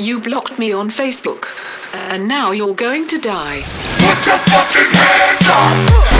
You blocked me on Facebook, and now you're going to die. Put your fucking hands up!